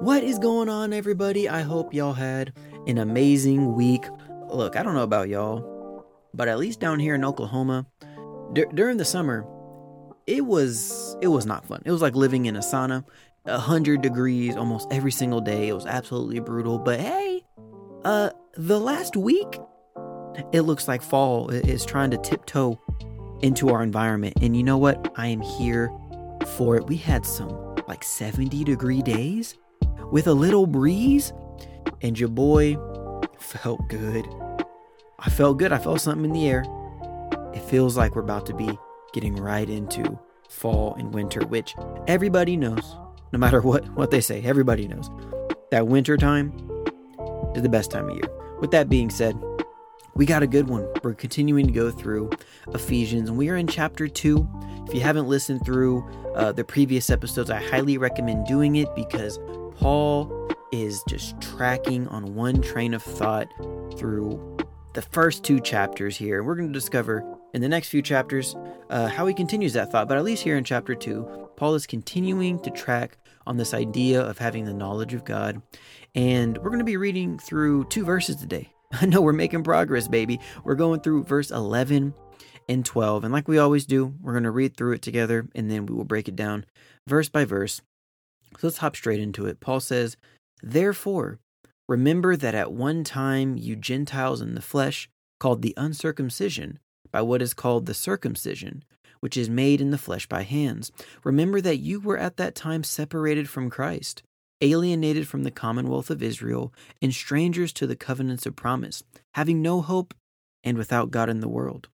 What is going on, everybody? I hope y'all had an amazing week. Look, I don't know about y'all, but at least down here in Oklahoma, during the summer, it was not fun. It was like living in a sauna, 100 degrees almost every single day. It was absolutely brutal. But hey, the last week, it looks like fall is trying to tiptoe into our environment. And you know what? I am here for it. We had some like 70 degree days with a little breeze, and your boy felt good. I felt good. I felt something in the air. It feels like we're about to be getting right into fall and winter, which everybody knows, no matter what they say, everybody knows that winter time is the best time of year. With that being said, we got a good one. We're continuing to go through Ephesians, and we are in chapter 2. If you haven't listened through the previous episodes, I highly recommend doing it because Paul is just tracking on one train of thought through the first two chapters here. We're going to discover in the next few chapters how he continues that thought. But at least here in chapter 2, Paul is continuing to track on this idea of having the knowledge of God. And we're going to be reading through two verses today. I know we're making progress, baby. We're going through verse 11 and 12. And like we always do, we're going to read through it together, and then we will break it down verse by verse. So let's hop straight into it. Paul says, "Therefore, remember that at one time you Gentiles in the flesh, called the uncircumcision by what is called the circumcision, which is made in the flesh by hands. Remember that you were at that time separated from Christ, alienated from the commonwealth of Israel, and strangers to the covenants of promise, having no hope and without God in the world.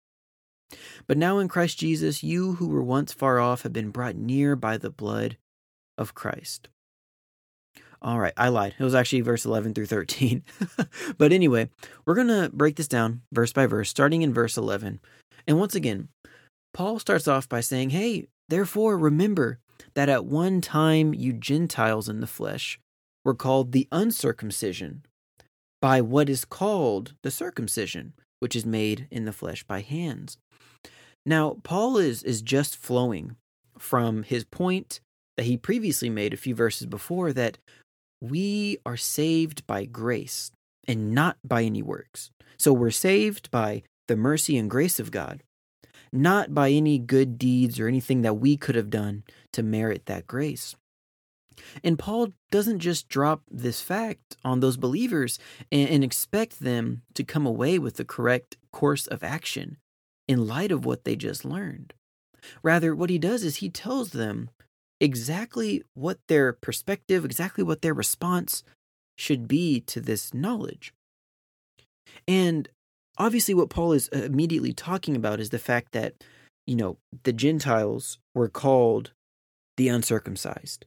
But now in Christ Jesus, you who were once far off have been brought near by the blood of Christ." All right, I lied. It was actually verse 11 through 13. But anyway, we're going to break this down verse by verse, starting in verse 11. And once again, Paul starts off by saying, "Hey, therefore remember that at one time you Gentiles in the flesh were called the uncircumcision by what is called the circumcision, which is made in the flesh by hands." Now, Paul is just flowing from his point that he previously made a few verses before, that we are saved by grace and not by any works. So we're saved by the mercy and grace of God, not by any good deeds or anything that we could have done to merit that grace. And Paul doesn't just drop this fact on those believers and expect them to come away with the correct course of action in light of what they just learned. Rather, what he does is he tells them exactly what their perspective, exactly what their response should be to this knowledge. And obviously what Paul is immediately talking about is the fact that, you know, the Gentiles were called the uncircumcised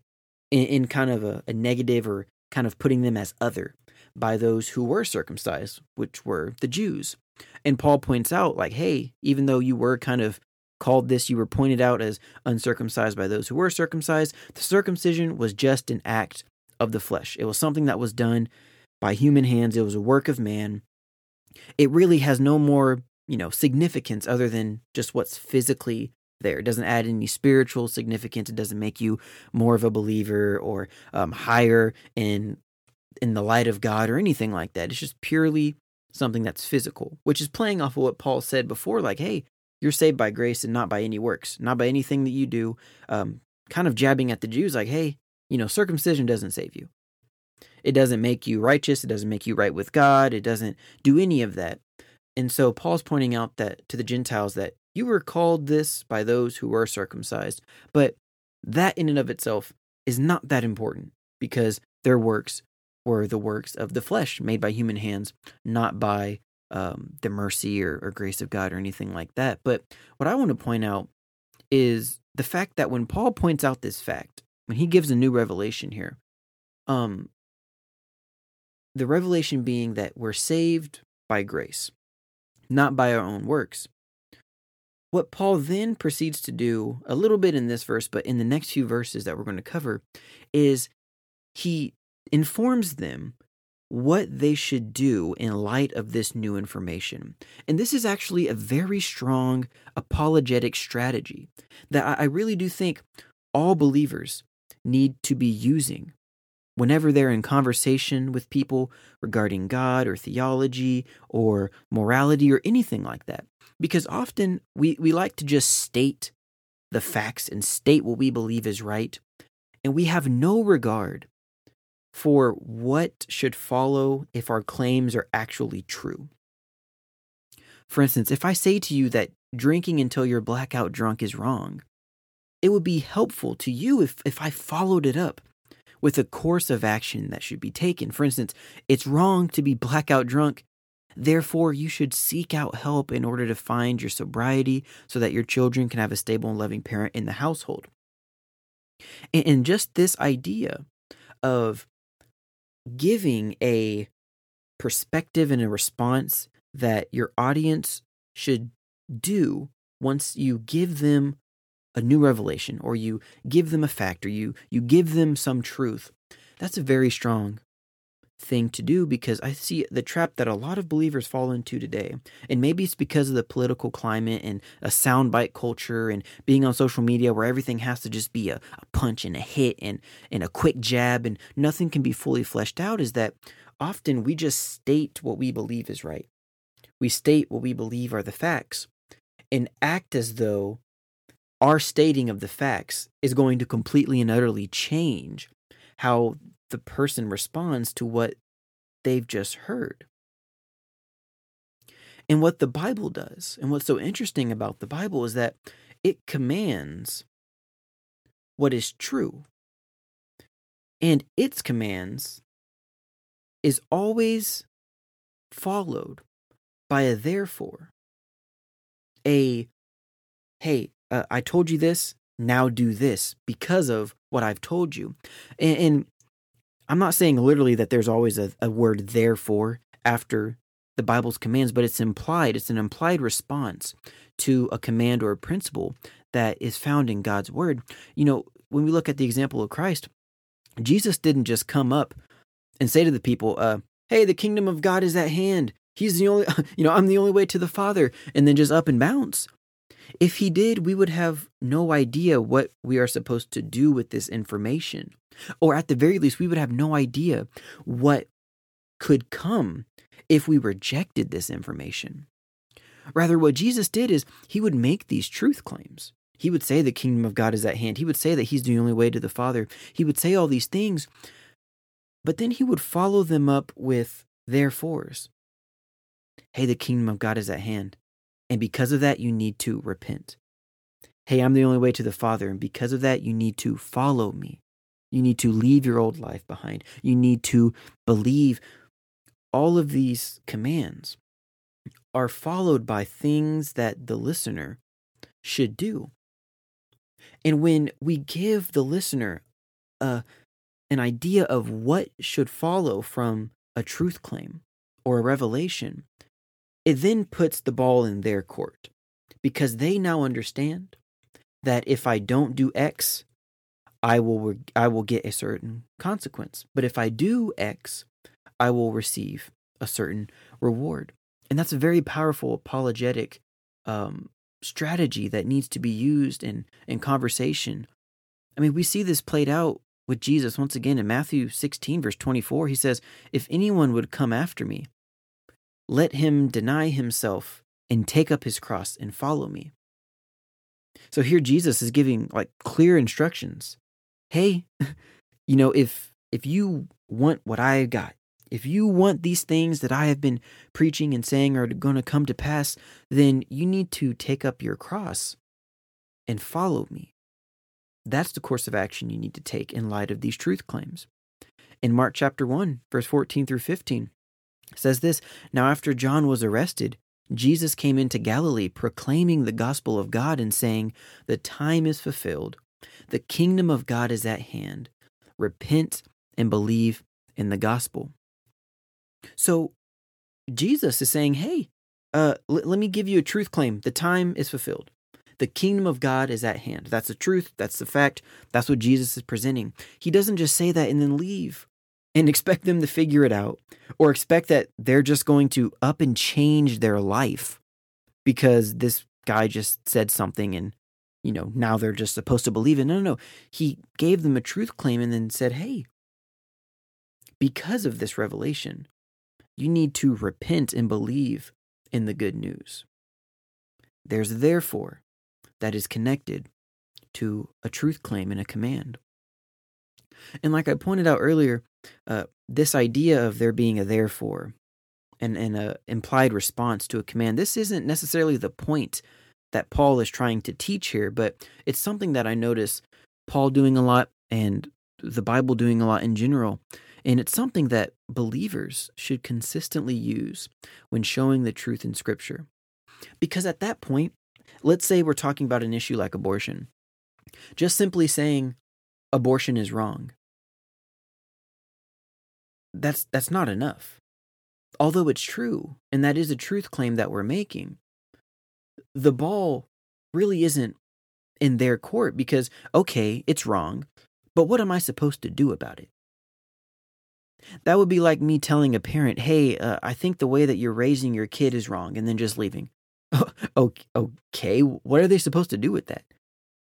in kind of a negative, or kind of putting them as other by those who were circumcised, which were the Jews. And Paul points out, like, hey, even though you were kind of called this, you were pointed out as uncircumcised by those who were circumcised, the circumcision was just an act of the flesh. It was something that was done by human hands. It was a work of man. It really has no more, you know, significance other than just what's physically there. It doesn't add any spiritual significance. It doesn't make you more of a believer or higher in the light of God or anything like that. It's just purely something that's physical, which is playing off of what Paul said before, like, hey, you're saved by grace and not by any works, not by anything that you do, kind of jabbing at the Jews like, hey, you know, circumcision doesn't save you. It doesn't make you righteous. It doesn't make you right with God. It doesn't do any of that. And so Paul's pointing out that to the Gentiles that you were called this by those who were circumcised, but that in and of itself is not that important because their works were the works of the flesh made by human hands, not by the mercy or grace of God or anything like that. But what I want to point out is the fact that when Paul points out this fact, when he gives a new revelation here, the revelation being that we're saved by grace, not by our own works. What Paul then proceeds to do a little bit in this verse, but in the next few verses that we're going to cover, is he informs them what they should do in light of this new information. And this is actually a very strong apologetic strategy that I really do think all believers need to be using Whenever they're in conversation with people regarding God or theology or morality or anything like that. Because often we like to just state the facts and state what we believe is right, and we have no regard for what should follow if our claims are actually true. For instance, if I say to you that drinking until you're blackout drunk is wrong, it would be helpful to you if I followed it up with a course of action that should be taken. For instance, it's wrong to be blackout drunk. Therefore, you should seek out help in order to find your sobriety so that your children can have a stable and loving parent in the household. And just this idea of giving a perspective and a response that your audience should do once you give them a new revelation, or you give them a fact, or you give them some truth. That's a very strong thing to do, because I see the trap that a lot of believers fall into today. And maybe it's because of the political climate and a soundbite culture and being on social media where everything has to just be a punch and a hit and a quick jab, and nothing can be fully fleshed out, is that often we just state what we believe is right. We state what we believe are the facts and act as though our stating of the facts is going to completely and utterly change how the person responds to what they've just heard. And what the Bible does, and what's so interesting about the Bible, is that it commands what is true. And its commands is always followed by a therefore. I told you this, now do this because of what I've told you. And I'm not saying literally that there's always a word therefore after the Bible's commands, but it's implied. It's an implied response to a command or a principle that is found in God's word. You know, when we look at the example of Christ, Jesus didn't just come up and say to the people, hey, the kingdom of God is at hand. He's the only, I'm the only way to the Father, and then just up and bounce. If he did, we would have no idea what we are supposed to do with this information. Or at the very least, we would have no idea what could come if we rejected this information. Rather, what Jesus did is he would make these truth claims. He would say the kingdom of God is at hand. He would say that he's the only way to the Father. He would say all these things, but then he would follow them up with therefores. Hey, the kingdom of God is at hand, and because of that, you need to repent. Hey, I'm the only way to the Father, and because of that, you need to follow me. You need to leave your old life behind. You need to believe. All of these commands are followed by things that the listener should do. And when we give the listener an idea of what should follow from a truth claim or a revelation, it then puts the ball in their court, because they now understand that if I don't do X, I will get a certain consequence. But if I do X, I will receive a certain reward. And that's a very powerful apologetic strategy that needs to be used in conversation. I mean, we see this played out with Jesus once again in Matthew 16, verse 24. He says, if anyone would come after me, let him deny himself and take up his cross and follow me. So here Jesus is giving clear instructions. Hey, if you want what I got, if you want these things that I have been preaching and saying are going to come to pass, then you need to take up your cross and follow me. That's the course of action you need to take in light of these truth claims. In Mark chapter 1, verse 14 through 15, it says this, now after John was arrested, Jesus came into Galilee proclaiming the gospel of God and saying, the time is fulfilled, the kingdom of God is at hand, repent and believe in the gospel. So Jesus is saying, hey, let me give you a truth claim. The time is fulfilled. The kingdom of God is at hand. That's the truth. That's the fact. That's what Jesus is presenting. He doesn't just say that and then leave and expect them to figure it out, or expect that they're just going to up and change their life because this guy just said something and, now they're just supposed to believe it. No. He gave them a truth claim and then said, hey, because of this revelation, you need to repent and believe in the good news. There's therefore that is connected to a truth claim and a command. And like I pointed out earlier, this idea of there being a therefore and an implied response to a command, this isn't necessarily the point that Paul is trying to teach here, but it's something that I notice Paul doing a lot and the Bible doing a lot in general. And it's something that believers should consistently use when showing the truth in Scripture. Because at that point, let's say we're talking about an issue like abortion. Just simply saying abortion is wrong, that's not enough. Although it's true, and that is a truth claim that we're making, the ball really isn't in their court because, okay, it's wrong, but what am I supposed to do about it? That would be like me telling a parent, hey, I think the way that you're raising your kid is wrong, and then just leaving. Okay, what are they supposed to do with that?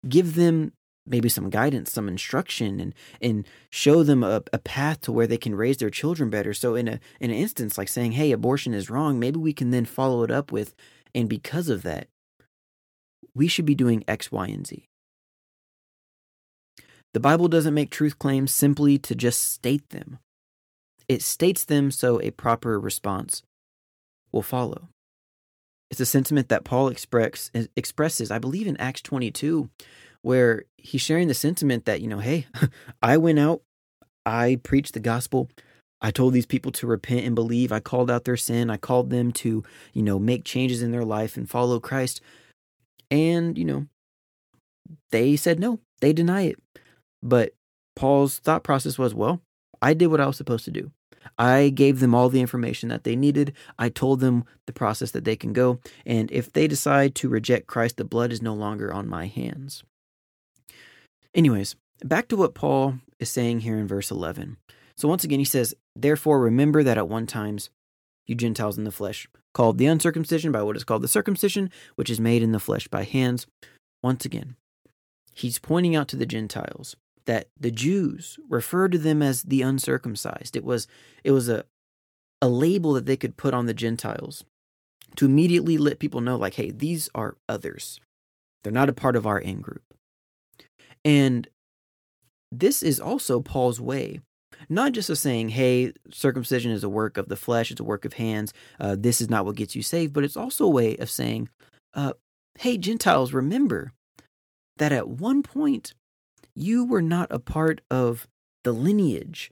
Give them maybe some guidance, some instruction, and show them a path to where they can raise their children better. So in an instance like saying, hey, abortion is wrong, maybe we can then follow it up with, and because of that, we should be doing X, Y, and Z. The Bible doesn't make truth claims simply to just state them. It states them so a proper response will follow. It's a sentiment that Paul expresses, I believe, in Acts 22, where he's sharing the sentiment that, hey, I went out, I preached the gospel, I told these people to repent and believe, I called out their sin, I called them to, make changes in their life and follow Christ. And, they said no, they deny it. But Paul's thought process was, well, I did what I was supposed to do. I gave them all the information that they needed. I told them the process that they can go. And if they decide to reject Christ, the blood is no longer on my hands. Anyways, back to what Paul is saying here in verse 11. So once again, he says, therefore, remember that at one time you Gentiles in the flesh, called the uncircumcision by what is called the circumcision, which is made in the flesh by hands. Once again, he's pointing out to the Gentiles that the Jews referred to them as the uncircumcised. It was a label that they could put on the Gentiles to immediately let people know, like, hey, these are others. They're not a part of our in-group. And this is also Paul's way, not just of saying, hey, circumcision is a work of the flesh, it's a work of hands, this is not what gets you saved, but it's also a way of saying, hey, Gentiles, remember that at one point you were not a part of the lineage,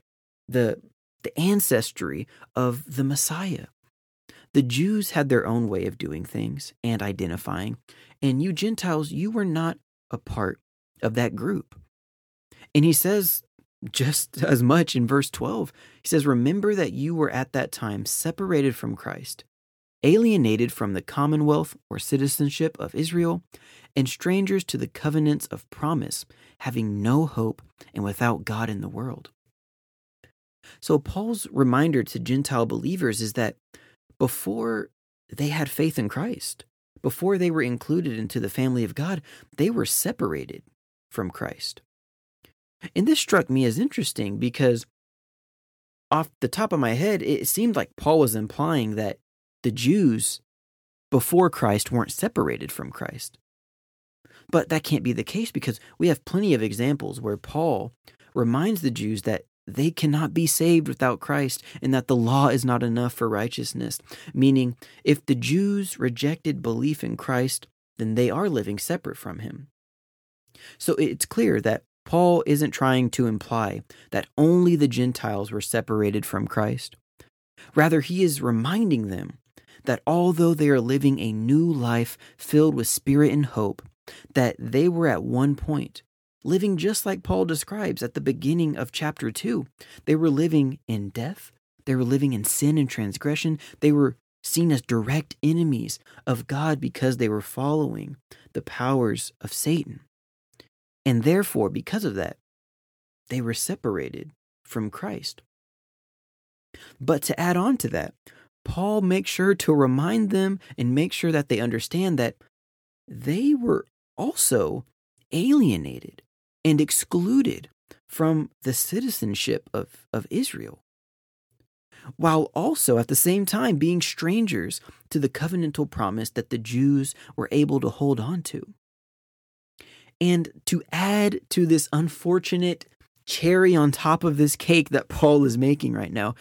the ancestry of the Messiah. The Jews had their own way of doing things and identifying, and you Gentiles, you were not a part of that group. And he says just as much in verse 12. He says, remember that you were at that time separated from Christ, alienated from the commonwealth or citizenship of Israel, and strangers to the covenants of promise, having no hope and without God in the world. So Paul's reminder to Gentile believers is that before they had faith in Christ, before they were included into the family of God, they were separated from Christ. And this struck me as interesting because off the top of my head, it seemed like Paul was implying that the Jews before Christ weren't separated from Christ. But that can't be the case because we have plenty of examples where Paul reminds the Jews that they cannot be saved without Christ and that the law is not enough for righteousness. Meaning, if the Jews rejected belief in Christ, then they are living separate from him. So it's clear that Paul isn't trying to imply that only the Gentiles were separated from Christ. Rather, he is reminding them that although they are living a new life filled with spirit and hope, that they were at one point living just like Paul describes at the beginning of chapter 2. They were living in death. They were living in sin and transgression. They were seen as direct enemies of God because they were following the powers of Satan. And therefore, because of that, they were separated from Christ. But to add on to that, Paul makes sure to remind them and make sure that they understand that they were also alienated and excluded from the citizenship of Israel, while also at the same time being strangers to the covenantal promise that the Jews were able to hold on to. And to add to this unfortunate cherry on top of this cake that Paul is making right now,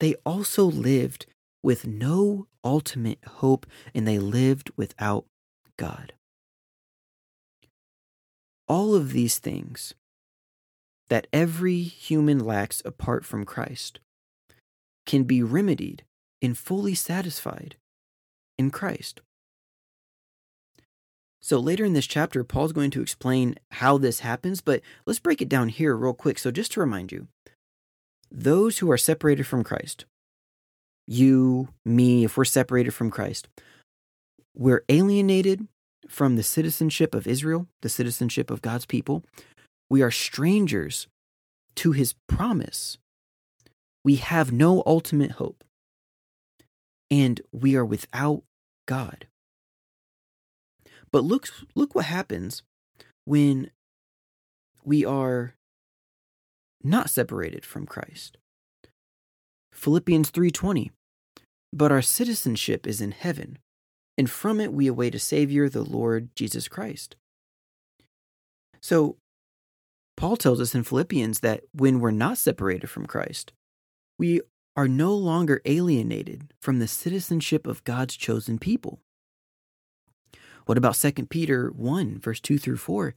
they also lived with no ultimate hope, and they lived without God. All of these things that every human lacks apart from Christ can be remedied and fully satisfied in Christ. So later in this chapter, Paul's going to explain how this happens, but let's break it down here real quick. So just to remind you, those who are separated from Christ, you, me, if we're separated from Christ, we're alienated from the citizenship of Israel, the citizenship of God's people. We are strangers to his promise. We have no ultimate hope, and we are without God. But look what happens when we are not separated from Christ. Philippians 3:20, but our citizenship is in heaven, and from it we await a Savior, the Lord Jesus Christ. So Paul tells us in Philippians that when we're not separated from Christ, we are no longer alienated from the citizenship of God's chosen people. What about 2 Peter 1, verse 2 through 4?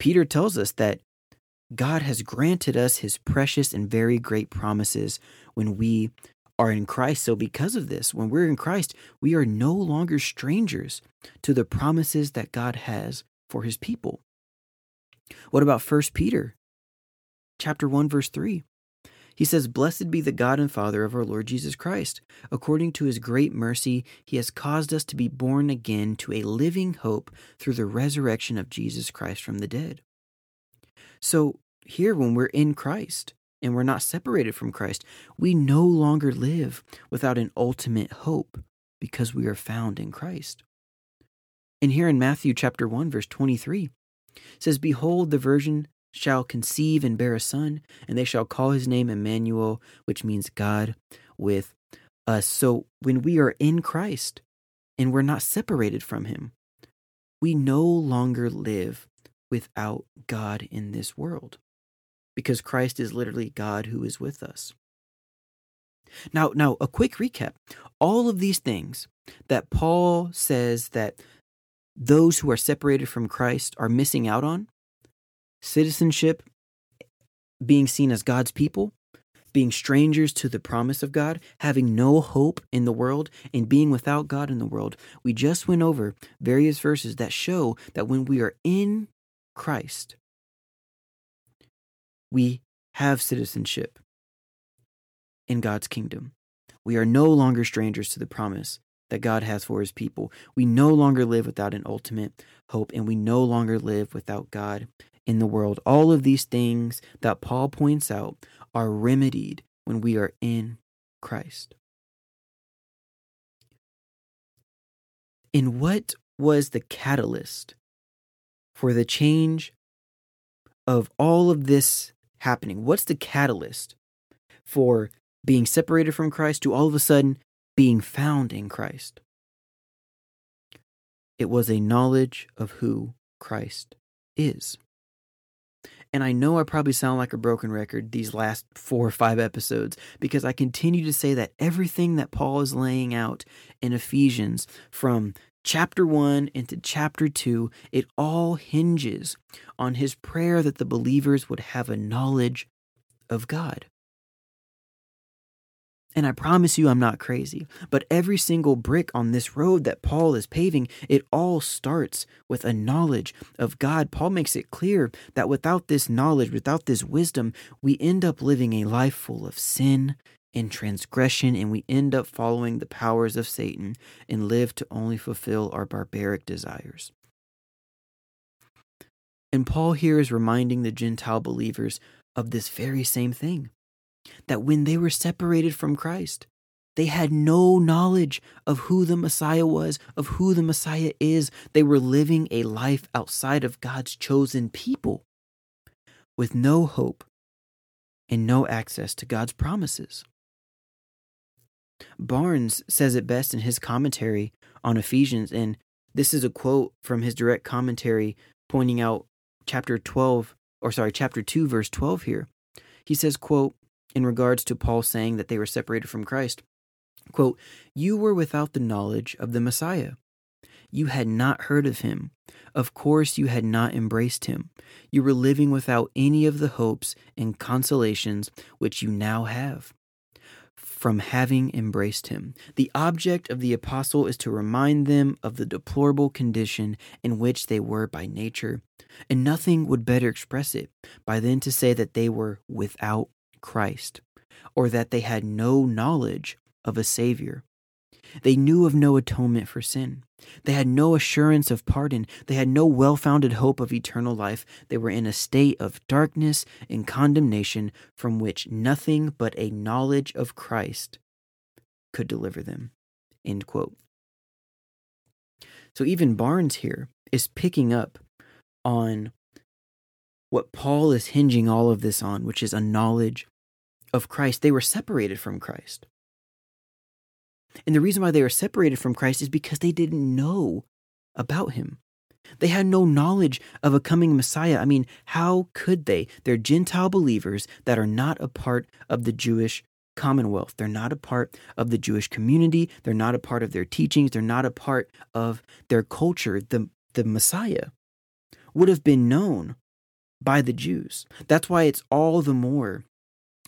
Peter tells us that God has granted us his precious and very great promises when we are in Christ. So because of this, when we're in Christ, we are no longer strangers to the promises that God has for his people. What about 1 Peter chapter 1, verse 3? He says, blessed be the God and Father of our Lord Jesus Christ. According to his great mercy, he has caused us to be born again to a living hope through the resurrection of Jesus Christ from the dead. So here, when we're in Christ and we're not separated from Christ, we no longer live without an ultimate hope because we are found in Christ. And here in Matthew chapter 1, verse 23, it says, behold, the virgin shall conceive and bear a son, and they shall call his name Emmanuel, which means God with us. So when we are in Christ and we're not separated from him, we no longer live without God in this world, because Christ is literally God who is with us. Now, a quick recap. All of these things that Paul says that those who are separated from Christ are missing out on, citizenship, being seen as God's people, being strangers to the promise of God, having no hope in the world, and being without God in the world. We just went over various verses that show that when we are in Christ, we have citizenship in God's kingdom. We are no longer strangers to the promise that God has for his people. We no longer live without an ultimate hope, and we no longer live without God in the world. All of these things that Paul points out are remedied when we are in Christ. And what was the catalyst for the change of all of this happening? What's the catalyst for being separated from Christ to all of a sudden being found in Christ? It was a knowledge of who Christ is. And I know I probably sound like a broken record these last 4 or 5 episodes, because I continue to say that everything that Paul is laying out in Ephesians from chapter 1 into chapter 2, it all hinges on his prayer that the believers would have a knowledge of God. And I promise you I'm not crazy, but every single brick on this road that Paul is paving, it all starts with a knowledge of God. Paul makes it clear that without this knowledge, without this wisdom, we end up living a life full of sin in transgression, and we end up following the powers of Satan and live to only fulfill our barbaric desires. And Paul here is reminding the Gentile believers of this very same thing, that when they were separated from Christ, they had no knowledge of who the Messiah was, of who the Messiah is. They were living a life outside of God's chosen people with no hope and no access to God's promises. Barnes says it best in his commentary on Ephesians, and this is a quote from his direct commentary pointing out chapter 2, verse 12 here. He says, quote, in regards to Paul saying that they were separated from Christ, quote, "You were without the knowledge of the Messiah. You had not heard of him. Of course, you had not embraced him. You were living without any of the hopes and consolations which you now have from having embraced him." The object of the apostle is to remind them of the deplorable condition in which they were by nature, and nothing would better express it by than to say that they were without Christ, or that they had no knowledge of a Savior. They knew of no atonement for sin. They had no assurance of pardon. They had no well-founded hope of eternal life. They were in a state of darkness and condemnation from which nothing but a knowledge of Christ could deliver them. End quote. So even Barnes here is picking up on what Paul is hinging all of this on, which is a knowledge of Christ. They were separated from Christ. And the reason why they were separated from Christ is because they didn't know about him. They had no knowledge of a coming Messiah. I mean, how could they? They're Gentile believers that are not a part of the Jewish commonwealth. They're not a part of the Jewish community. They're not a part of their teachings. They're not a part of their culture. The Messiah would have been known by the Jews. That's why it's all the more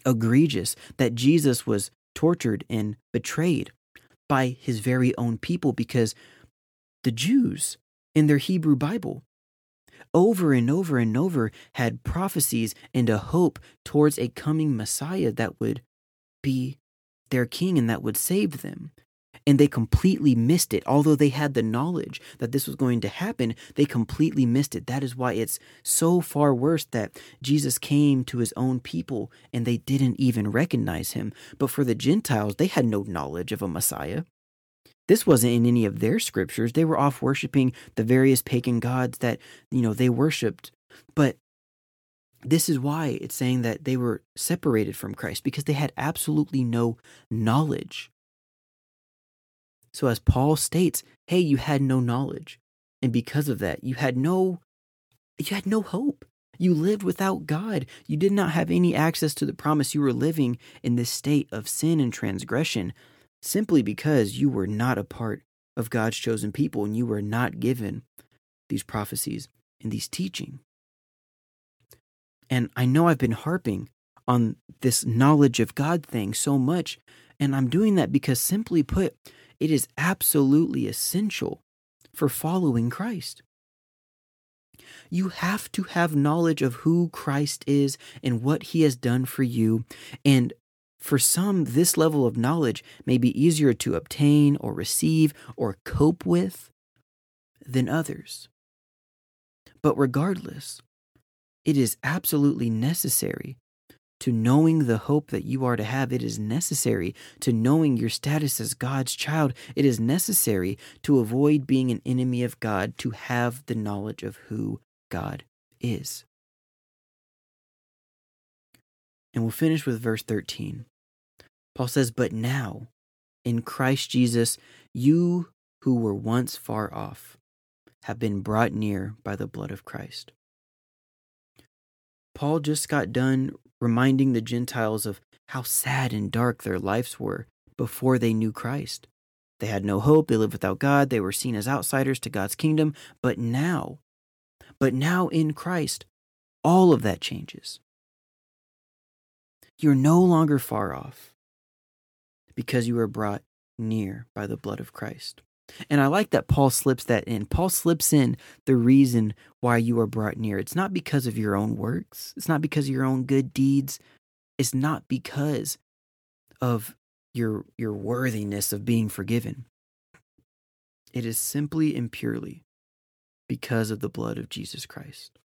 egregious that Jesus was tortured and betrayed by his very own people, because the Jews in their Hebrew Bible over and over and over had prophecies and a hope towards a coming Messiah that would be their king and that would save them. And they completely missed it. Although they had the knowledge that this was going to happen, they completely missed it. That is why it's so far worse that Jesus came to his own people and they didn't even recognize him. But for the Gentiles, they had no knowledge of a Messiah. This wasn't in any of their scriptures. They were off worshiping the various pagan gods that, they worshiped. But this is why it's saying that they were separated from Christ, because they had absolutely no knowledge. So as Paul states, hey, you had no knowledge. And because of that, you had no hope. You lived without God. You did not have any access to the promise. You were living in this state of sin and transgression simply because you were not a part of God's chosen people and you were not given these prophecies and these teaching. And I know I've been harping on this knowledge of God thing so much, and I'm doing that because, simply put, it is absolutely essential for following Christ. You have to have knowledge of who Christ is and what he has done for you. And for some, this level of knowledge may be easier to obtain or receive or cope with than others. But regardless, it is absolutely necessary to knowing the hope that you are to have. It is necessary to knowing your status as God's child. It is necessary to avoid being an enemy of God, to have the knowledge of who God is. And we'll finish with verse 13. Paul says, "But now, in Christ Jesus, you who were once far off have been brought near by the blood of Christ." Paul just got done reminding the Gentiles of how sad and dark their lives were before they knew Christ. They had no hope. They lived without God. They were seen as outsiders to God's kingdom. But now in Christ, all of that changes. You're no longer far off because you were brought near by the blood of Christ. And I like that Paul slips that in. Paul slips in the reason why you are brought near. It's not because of your own works. It's not because of your own good deeds. It's not because of your worthiness of being forgiven. It is simply and purely because of the blood of Jesus Christ.